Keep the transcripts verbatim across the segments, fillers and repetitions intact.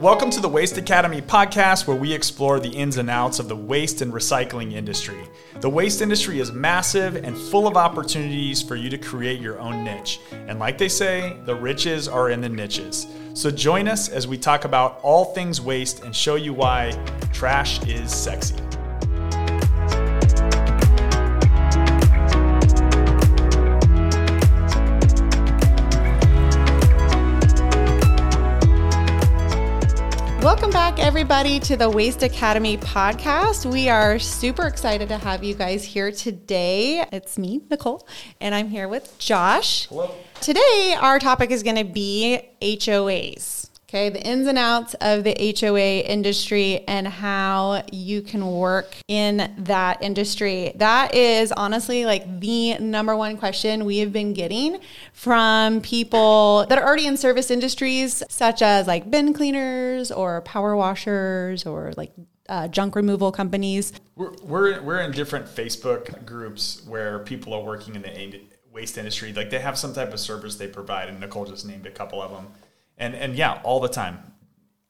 Welcome to the Waste Academy podcast, where we explore the ins and outs of the waste and recycling industry. The waste industry is massive and full of opportunities for you to create your own niche. And like they say, the riches are in the niches. So join us as we talk about all things waste and show you why trash is sexy. Welcome back, everybody, to the Waste Academy podcast. We are super excited to have you guys here today. It's me, Nichole, and I'm here with Josh. Hello. Today, our topic is going to be H O As, okay? The ins and outs of the H O A industry and how you can work in that industry. That is honestly like the number one question we have been getting from people that are already in service industries, such as like bin cleaners or power washers or like uh, junk removal companies. We're, we're we're in different Facebook groups where people are working in the waste industry. Like they have some type of service they provide, and Nichole just named a couple of them. And and yeah, all the time.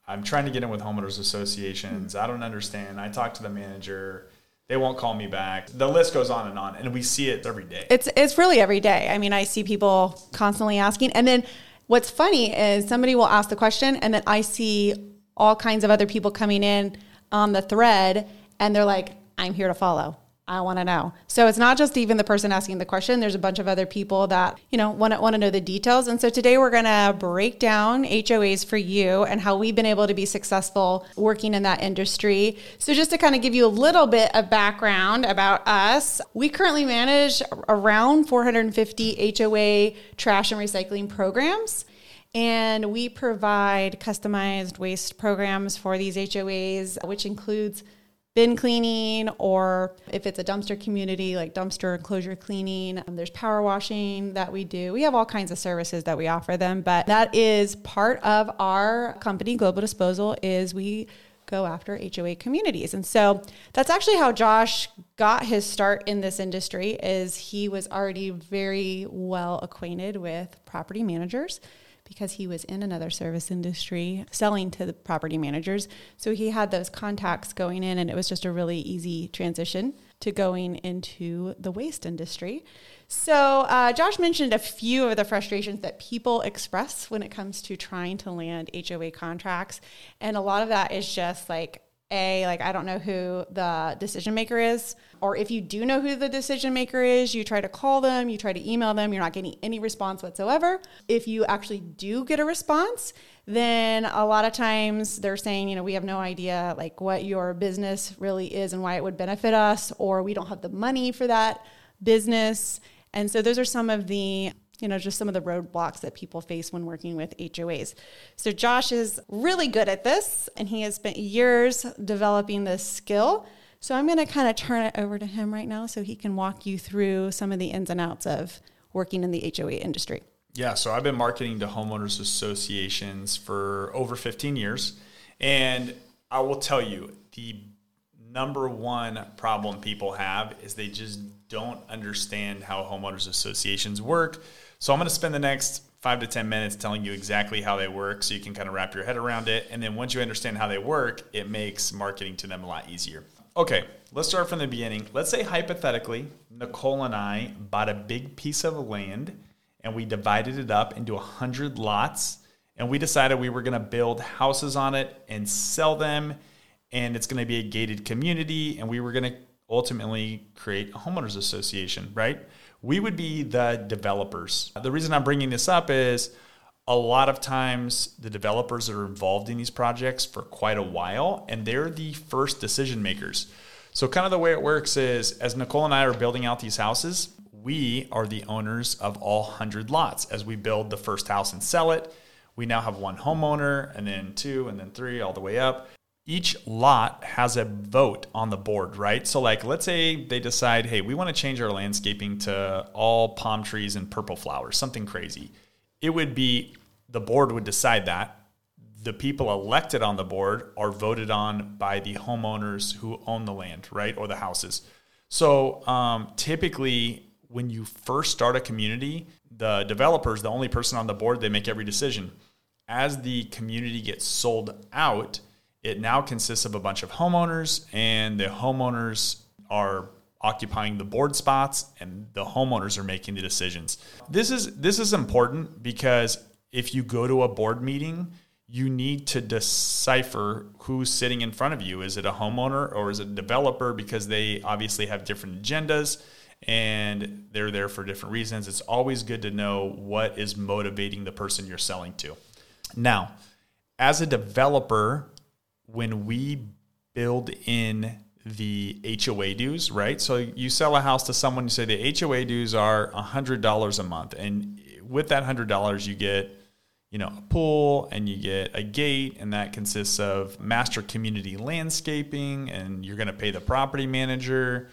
I'm trying to get in with homeowners associations. I don't understand. I talk to the manager. They won't call me back. The list goes on and on, and we see it every day. It's it's really every day. I mean, I see people constantly asking. And then what's funny is somebody will ask the question, and then I see all kinds of other people coming in on the thread, and they're like, I'm here to follow. I want to know. So it's not just even the person asking the question. There's a bunch of other people that, you know, want to want to know the details. And so today we're going to break down H O As for you and how we've been able to be successful working in that industry. So just to kind of give you a little bit of background about us, we currently manage around four hundred fifty H O A trash and recycling programs. And we provide customized waste programs for these H O As, which includes bin cleaning, or if it's a dumpster community, like dumpster enclosure cleaning. Um, there's power washing that we do. We have all kinds of services that we offer them, but that is part of our company, Global Disposal, is we go after H O A communities. And so that's actually how Josh got his start in this industry, is he was already very well acquainted with property managers, because he was in another service industry selling to the property managers. So he had those contacts going in, and it was just a really easy transition to going into the waste industry. So uh, Josh mentioned a few of the frustrations that people express when it comes to trying to land H O A contracts. And a lot of that is just like, A, like I don't know who the decision maker is, or if you do know who the decision maker is, you try to call them, you try to email them, you're not getting any response whatsoever. If you actually do get a response, then a lot of times they're saying, you know, we have no idea like what your business really is and why it would benefit us, or we don't have the money for that business. And so those are some of the you know, just some of the roadblocks that people face when working with H O As. So Josh is really good at this, and he has spent years developing this skill. So I'm going to kind of turn it over to him right now so he can walk you through some of the ins and outs of working in the H O A industry. Yeah, so I've been marketing to homeowners associations for over fifteen years. And I will tell you, the number one problem people have is they just don't understand how homeowners associations work. So I'm going to spend the next five to ten minutes telling you exactly how they work so you can kind of wrap your head around it. And then once you understand how they work, it makes marketing to them a lot easier. Okay, let's start from the beginning. Let's say hypothetically, Nichole and I bought a big piece of land and we divided it up into one hundred lots. And we decided we were going to build houses on it and sell them. And it's going to be a gated community. And we were going to ultimately create a homeowners association, right? We would be the developers. The reason I'm bringing this up is a lot of times the developers are involved in these projects for quite a while, and they're the first decision makers. So kind of the way it works is, as Nichole and I are building out these houses, we are the owners of all one hundred lots. As we build the first house and sell it, we now have one homeowner, and then two, and then three, all the way up. Each lot has a vote on the board, right? So like, let's say they decide, hey, we want to change our landscaping to all palm trees and purple flowers, something crazy. It would be, the board would decide that. The people elected on the board are voted on by the homeowners who own the land, right? Or the houses. So um, typically when you first start a community, the developer is the only person on the board. They make every decision. as the community gets sold out, it now consists of a bunch of homeowners, and the homeowners are occupying the board spots, and the homeowners are making the decisions. This is this is important because if you go to a board meeting, you need to decipher who's sitting in front of you. Is it a homeowner or is it a developer? Because they obviously have different agendas and they're there for different reasons. It's always good to know what is motivating the person you're selling to. Now, as a developer, when we build in the H O A dues, right? So you sell a house to someone, you say the H O A dues are one hundred dollars a month. And with that one hundred dollars, you get, you know, a pool and you get a gate, and that consists of master community landscaping, and you're going to pay the property manager,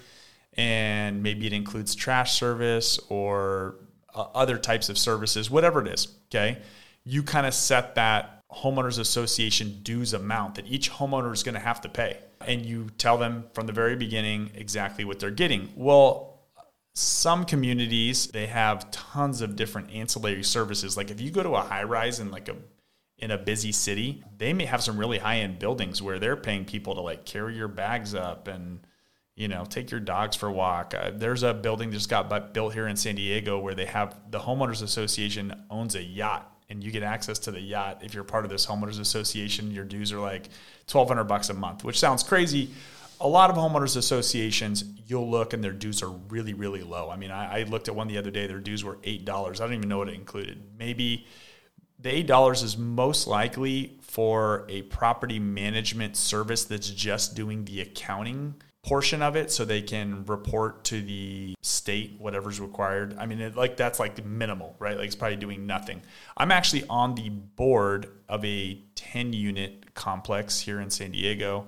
and maybe it includes trash service or uh, other types of services, whatever it is, okay? You kind of set that homeowners association dues amount that each homeowner is going to have to pay. And you tell them from the very beginning exactly what they're getting. Well, some communities, they have tons of different ancillary services. Like if you go to a high rise in like a in a busy city, they may have some really high end buildings where they're paying people to like carry your bags up and, you know, take your dogs for a walk. Uh, there's a building that just got built here in San Diego where they have the homeowners association owns a yacht, and you get access to the yacht. If you're part of this homeowners association, your dues are like twelve hundred bucks a month, which sounds crazy. A lot of homeowners associations, you'll look and their dues are really, really low. I mean, I, I looked at one the other day, their dues were eight dollars. I don't even know what it included. Maybe the eight dollars is most likely for a property management service that's just doing the accounting portion of it, so they can report to the state whatever's required. I mean, it, like that's like minimal, right? Like it's probably doing nothing. I'm actually on the board of a ten unit complex here in San Diego,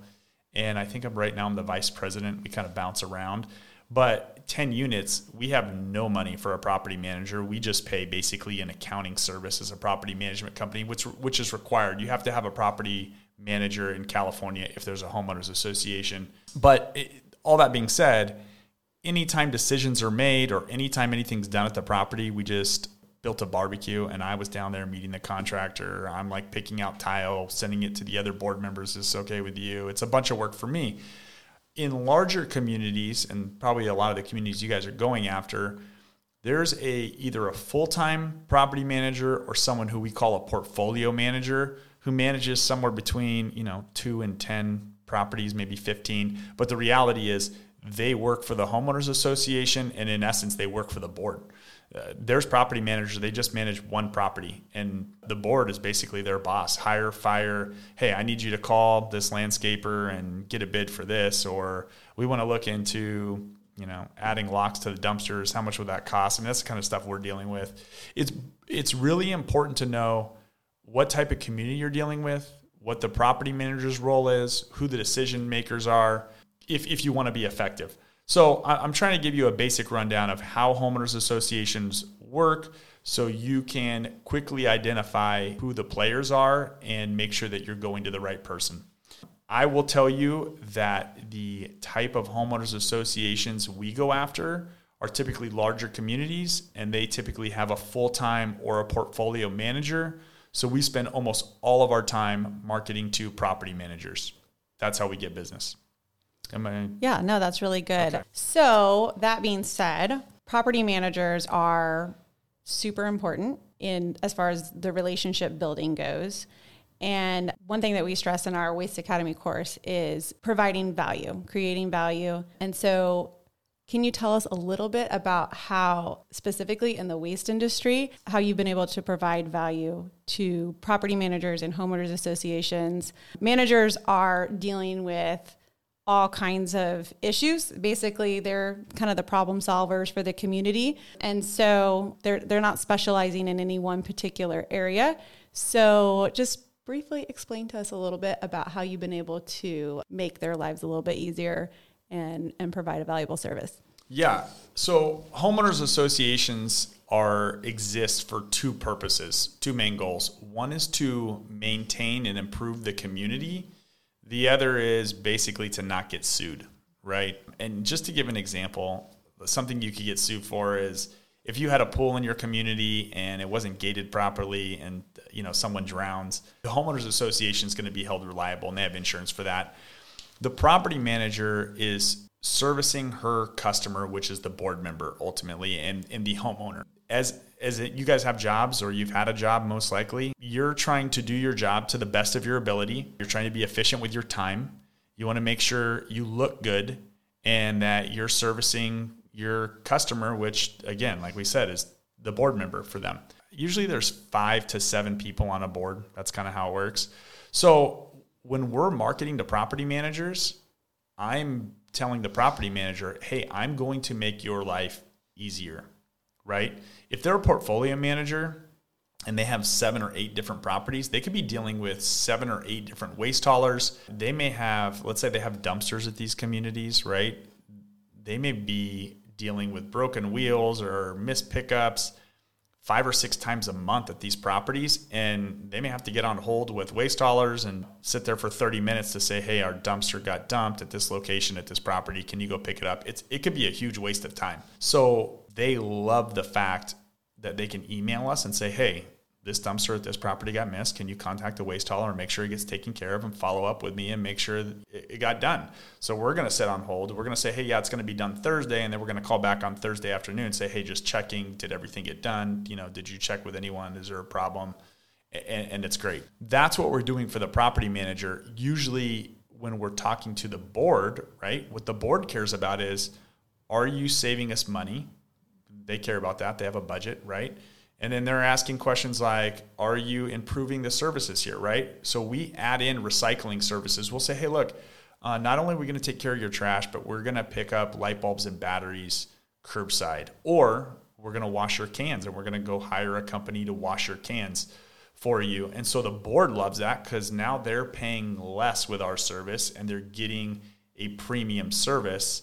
and I think I'm right now I'm the vice president. We kind of bounce around, but ten units, we have no money for a property manager. We just pay basically an accounting service as a property management company, which which is required. You have to have a property manager in California if there's a homeowners association. But it, all that being said, anytime decisions are made or anytime anything's done at the property, we just built a barbecue and I was down there meeting the contractor. I'm like picking out tile, sending it to the other board members. Is this okay with you? It's a bunch of work for me. In larger communities, and probably a lot of the communities you guys are going after, there's a either a full-time property manager or someone who we call a portfolio manager, who manages somewhere between, you know, two and ten properties, maybe fifteen. But the reality is they work for the homeowners association, and in essence, they work for the board. Uh, there's property managers, they just manage one property, and the board is basically their boss. Hire, fire, hey, I need you to call this landscaper and get a bid for this, or we want to look into, you know, adding locks to the dumpsters. How much would that cost? I mean, that's the kind of stuff we're dealing with. It's it's really important to know what type of community you're dealing with, what the property manager's role is, who the decision makers are, if if you want to be effective. So I'm trying to give you a basic rundown of how homeowners associations work so you can quickly identify who the players are and make sure that you're going to the right person. I will tell you that the type of homeowners associations we go after are typically larger communities, and they typically have a full-time or a portfolio manager. So we spend almost all of our time marketing to property managers. That's how we get business. Am I? Yeah, no, that's really good. Okay. So that being said, property managers are super important in as far as the relationship building goes. And one thing that we stress in our Waste Academy course is providing value, creating value. And so can you tell us a little bit about how, specifically in the waste industry, how you've been able to provide value to property managers and homeowners associations? Managers are dealing with all kinds of issues. Basically, they're kind of the problem solvers for the community. And so they're they're not specializing in any one particular area. So just briefly explain to us a little bit about how you've been able to make their lives a little bit easier and and provide a valuable service. Yeah. So homeowners associations are exist for two purposes, two main goals. One is to maintain and improve the community. The other is basically to not get sued, right? And just to give an example, something you could get sued for is if you had a pool in your community and it wasn't gated properly and, you know, someone drowns, the homeowners association is going to be held reliable and they have insurance for that. The property manager is servicing her customer, which is the board member ultimately, and, and the homeowner. As as it, you guys have jobs or you've had a job, most likely, you're trying to do your job to the best of your ability. You're trying to be efficient with your time. You want to make sure you look good and that you're servicing your customer, which again, like we said, is the board member for them. Usually there's five to seven people on a board. That's kind of how it works. So when we're marketing to property managers, I'm telling the property manager, hey, I'm going to make your life easier, right? If they're a portfolio manager and they have seven or eight different properties, they could be dealing with seven or eight different waste haulers. They may have, let's say they have dumpsters at these communities, right? They may be dealing with broken wheels or missed pickups five or six times a month at these properties. And they may have to get on hold with waste haulers and sit there for thirty minutes to say, hey, our dumpster got dumped at this location at this property. Can you go pick it up? It's, it could be a huge waste of time. So they love the fact that they can email us and say, hey, this dumpster at this property got missed. Can you contact the waste hauler and make sure it gets taken care of and follow up with me and make sure that it got done? So we're going to sit on hold. We're going to say, hey, yeah, it's going to be done Thursday. And then we're going to call back on Thursday afternoon and say, hey, just checking. Did everything get done? You know, did you check with anyone? Is there a problem? And, and it's great. That's what we're doing for the property manager. Usually when we're talking to the board, right, what the board cares about is, are you saving us money? They care about that. They have a budget, right? And then they're asking questions like, are you improving the services here, right? So we add in recycling services. We'll say, hey, look, uh, not only are we going to take care of your trash, but we're going to pick up light bulbs and batteries curbside, or we're going to wash your cans and we're going to go hire a company to wash your cans for you. And so the board loves that because now they're paying less with our service and they're getting a premium service.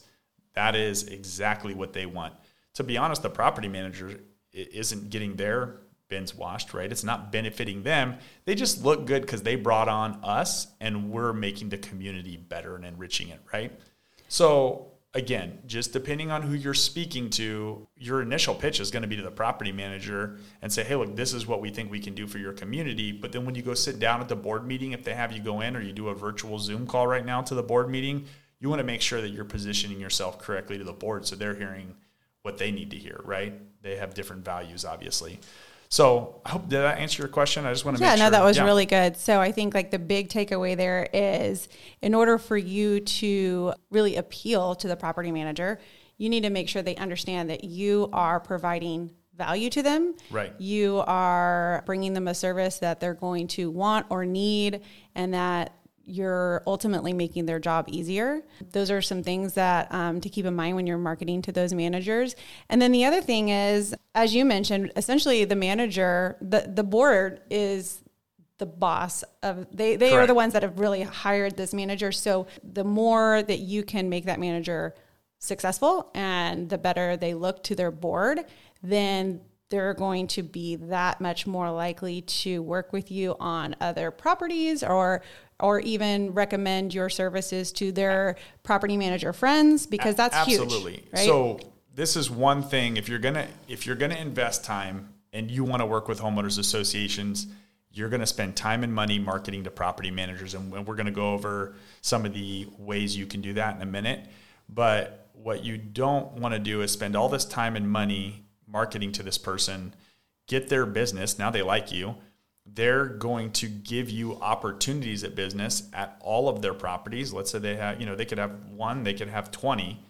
That is exactly what they want. To be honest, the property manager isn't getting their bins washed, right? It's not benefiting them. They just look good because they brought on us and we're making the community better and enriching it, right? So again, just depending on who you're speaking to, your initial pitch is going to be to the property manager and say, hey, look, this is what we think we can do for your community. But then when you go sit down at the board meeting, if they have you go in or you do a virtual Zoom call right now to the board meeting, you want to make sure that you're positioning yourself correctly to the board so they're hearing what they need to hear, right? They have different values, obviously. So I hope, did I answer your question? I just want to yeah, make sure. Yeah, no, that was yeah. really good. So I think like the big takeaway there is, in order for you to really appeal to the property manager, you need to make sure they understand that you are providing value to them. Right. You are bringing them a service that they're going to want or need, and that you're ultimately making their job easier. Those are some things that um, to keep in mind when you're marketing to those managers. And then the other thing is, as you mentioned, essentially the manager, the, the board is the boss of, they, they Correct. Are the ones that have really hired this manager. So the more that you can make that manager successful and the better they look to their board, then they're going to be that much more likely to work with you on other properties or or even recommend your services to their property manager friends, because that's Absolutely. Huge. Absolutely. Right? So this is one thing, if you're gonna if you're gonna invest time and you wanna work with homeowners associations, you're gonna spend time and money marketing to property managers. And we're gonna go over some of the ways you can do that in a minute. But what you don't wanna do is spend all this time and money marketing to this person, get their business, now they like you. They're going to give you opportunities at business at all of their properties. Let's say they have, you know, they could have one, they could have twenty.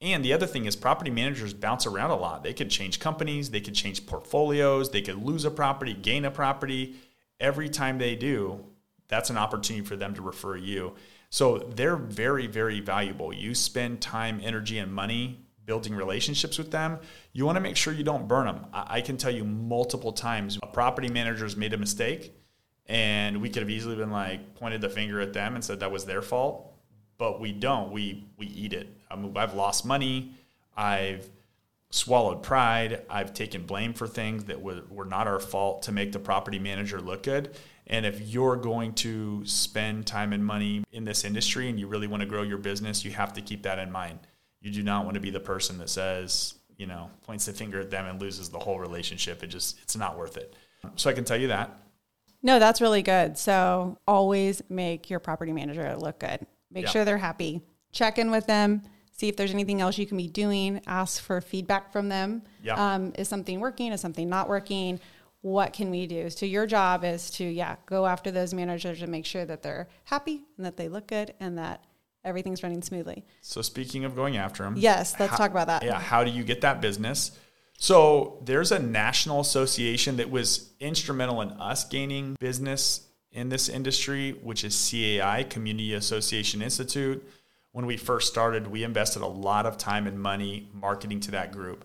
And the other thing is property managers bounce around a lot. They could change companies, they could change portfolios, they could lose a property, gain a property. Every time they do, that's an opportunity for them to refer you. So they're very, very valuable. You spend time, energy, and money building relationships with them. You want to make sure you don't burn them. I can tell you multiple times a property manager's made a mistake and we could have easily been like pointed the finger at them and said that was their fault, but we don't, we, we eat it. I mean, I've lost money. I've swallowed pride. I've taken blame for things that were, were not our fault to make the property manager look good. And if you're going to spend time and money in this industry and you really want to grow your business, you have to keep that in mind. You do not want to be the person that says, you know, points the finger at them and loses the whole relationship. It just, it's not worth it. So I can tell you that. No, that's really good. So always make your property manager look good. Make yeah. sure they're happy. Check in with them. See if there's anything else you can be doing. Ask for feedback from them. Yeah. Um, is something working? Is something not working? What can we do? So your job is to, yeah, go after those managers and make sure that they're happy and that they look good and that everything's running smoothly. So speaking of going after them. Yes, let's how, talk about that. Yeah. How do you get that business? So there's a national association that was instrumental in us gaining business in this industry, which is C A I, Community Association Institute. When we first started, we invested a lot of time and money marketing to that group.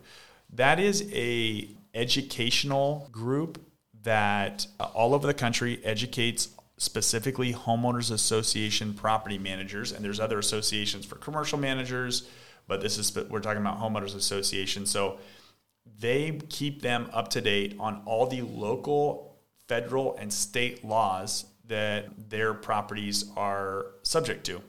That is a educational group that all over the country educates specifically homeowners association property managers. And there's other associations for commercial managers, but this is, we're talking about homeowners association. So they keep them up to date on all the local, federal, and state laws that their properties are subject to.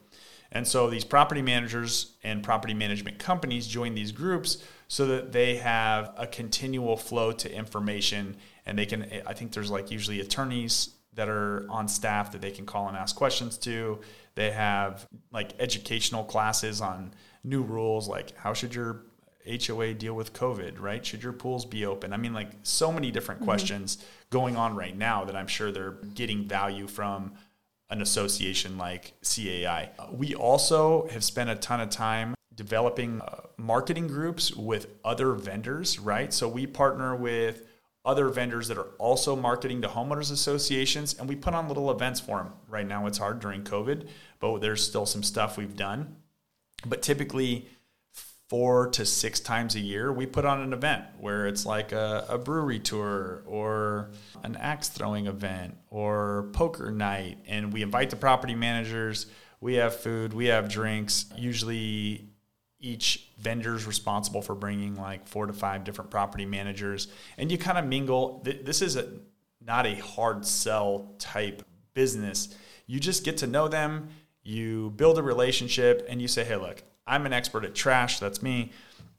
And so these property managers and property management companies join these groups so that they have a continual flow to information, and they can, I think there's like usually attorneys that are on staff that they can call and ask questions to. They have like educational classes on new rules, like how should your H O A deal with COVID, right? Should your pools be open? I mean, like so many different mm-hmm. questions going on right now that I'm sure they're getting value from an association like C A I. We also have spent a ton of time developing uh, marketing groups with other vendors, right? So we partner with other vendors that are also marketing to homeowners associations, and we put on little events for them. Right now it's hard during COVID, but there's still some stuff we've done. But typically four to six times a year, we put on an event where it's like a, a brewery tour or an axe throwing event or poker night. And we invite the property managers. We have food, we have drinks. Usually each vendor is responsible for bringing like four to five different property managers. And you kind of mingle. This is a, not a hard sell type business. You just get to know them. You build a relationship and you say, hey, look, I'm an expert at trash. That's me.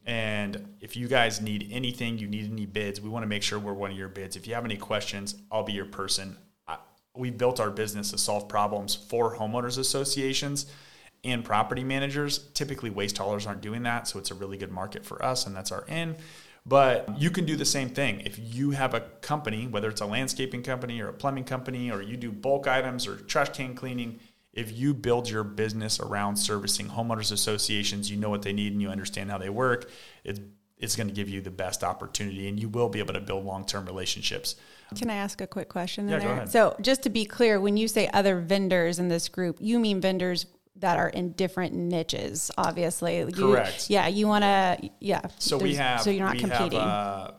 And if you guys need anything, you need any bids, we want to make sure we're one of your bids. If you have any questions, I'll be your person. I, we built our business to solve problems for homeowners associations and property managers. Typically, waste haulers aren't doing that, so it's a really good market for us, and that's our in. But you can do the same thing. If you have a company, whether it's a landscaping company or a plumbing company, or you do bulk items or trash can cleaning, if you build your business around servicing homeowners associations, you know what they need and you understand how they work, it's, it's going to give you the best opportunity and you will be able to build long-term relationships. Can I ask a quick question? Yeah, in there? Go ahead. So just to be clear, when you say other vendors in this group, you mean vendors that are in different niches, obviously. You, Correct. Yeah, you want to, yeah. So we have, so you're not we competing. Have, uh,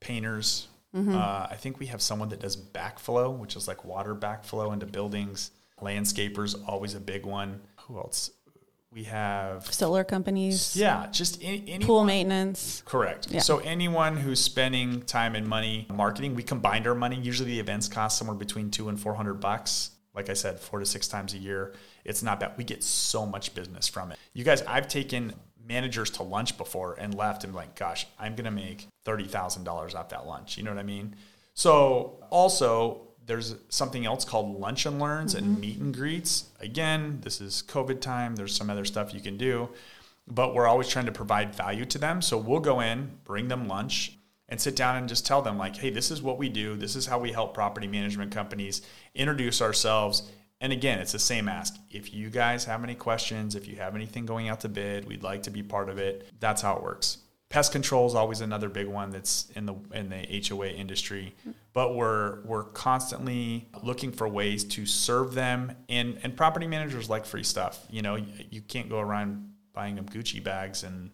painters. Mm-hmm. Uh, I think we have someone that does backflow, which is like water backflow into buildings. Landscapers, always a big one. Who else? We have solar companies. Yeah, just any pool maintenance. Correct. Yeah. So anyone who's spending time and money marketing, we combined our money. Usually the events cost somewhere between two and four hundred bucks. Like I said, four to six times a year. It's not bad. We get so much business from it. You guys, I've taken managers to lunch before and left and like, gosh, I'm gonna make thirty thousand dollars off that lunch. You know what I mean? So also, there's something else called lunch and learns mm-hmm. and meet and greets. Again, this is COVID time. There's some other stuff you can do, but we're always trying to provide value to them. So we'll go in, bring them lunch and sit down and just tell them like, hey, this is what we do. This is how we help property management companies, introduce ourselves. And again, it's the same ask. If you guys have any questions, if you have anything going out to bid, we'd like to be part of it. That's how it works. Pest control is always another big one that's in the in the H O A industry, but we're we're constantly looking for ways to serve them, and and property managers like free stuff. You know, you can't go around buying them Gucci bags and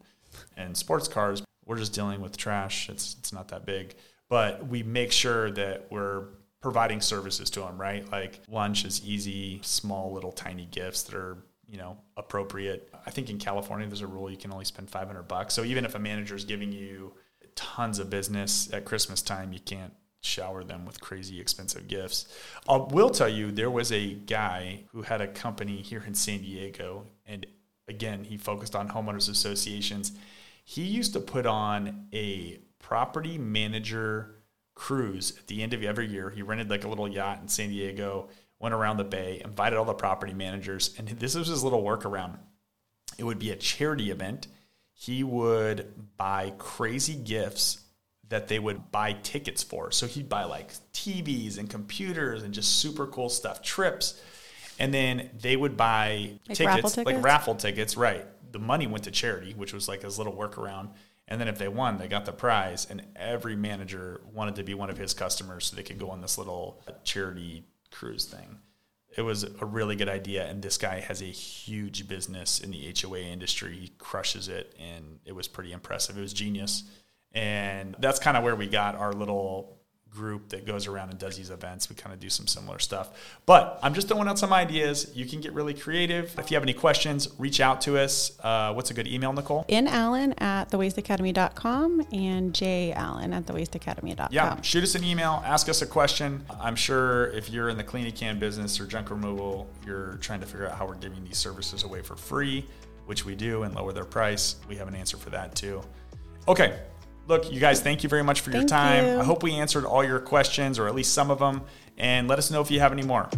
and sports cars. We're just dealing with trash. It's it's not that big, but we make sure that we're providing services to them, right? Like lunch is easy, small little tiny gifts that are, you know, appropriate. I think in California, there's a rule you can only spend five hundred bucks. So even if a manager is giving you tons of business at Christmas time, you can't shower them with crazy expensive gifts. I will tell you, there was a guy who had a company here in San Diego. And again, he focused on homeowners associations. He used to put on a property manager cruise at the end of every year. He rented like a little yacht in San Diego, went around the bay, invited all the property managers. And this was his little workaround. It would be a charity event. He would buy crazy gifts that they would buy tickets for. So he'd buy like T Vs and computers and just super cool stuff, trips. And then they would buy like tickets, raffle tickets, like raffle tickets, right. The money went to charity, which was like his little workaround. And then if they won, they got the prize. And every manager wanted to be one of his customers so they could go on this little charity cruise thing. It was a really good idea. And this guy has a huge business in the H O A industry. He crushes it. And it was pretty impressive. It was genius. And that's kind of where we got our little group that goes around and does these events. We kind of do some similar stuff. But I'm just throwing out some ideas. You can get really creative. If you have any questions, reach out to us. Uh, what's a good email, Nichole? n allen at the waste academy dot com and j allen at the waste academy dot com. Yeah, shoot us an email. Ask us a question. I'm sure if you're in the clean-a-can business or junk removal, you're trying to figure out how we're giving these services away for free, which we do, and lower their price. We have an answer for that too. Okay. Look, you guys, thank you very much for your thank time. You. I hope we answered all your questions, or at least some of them. And let us know if you have any more.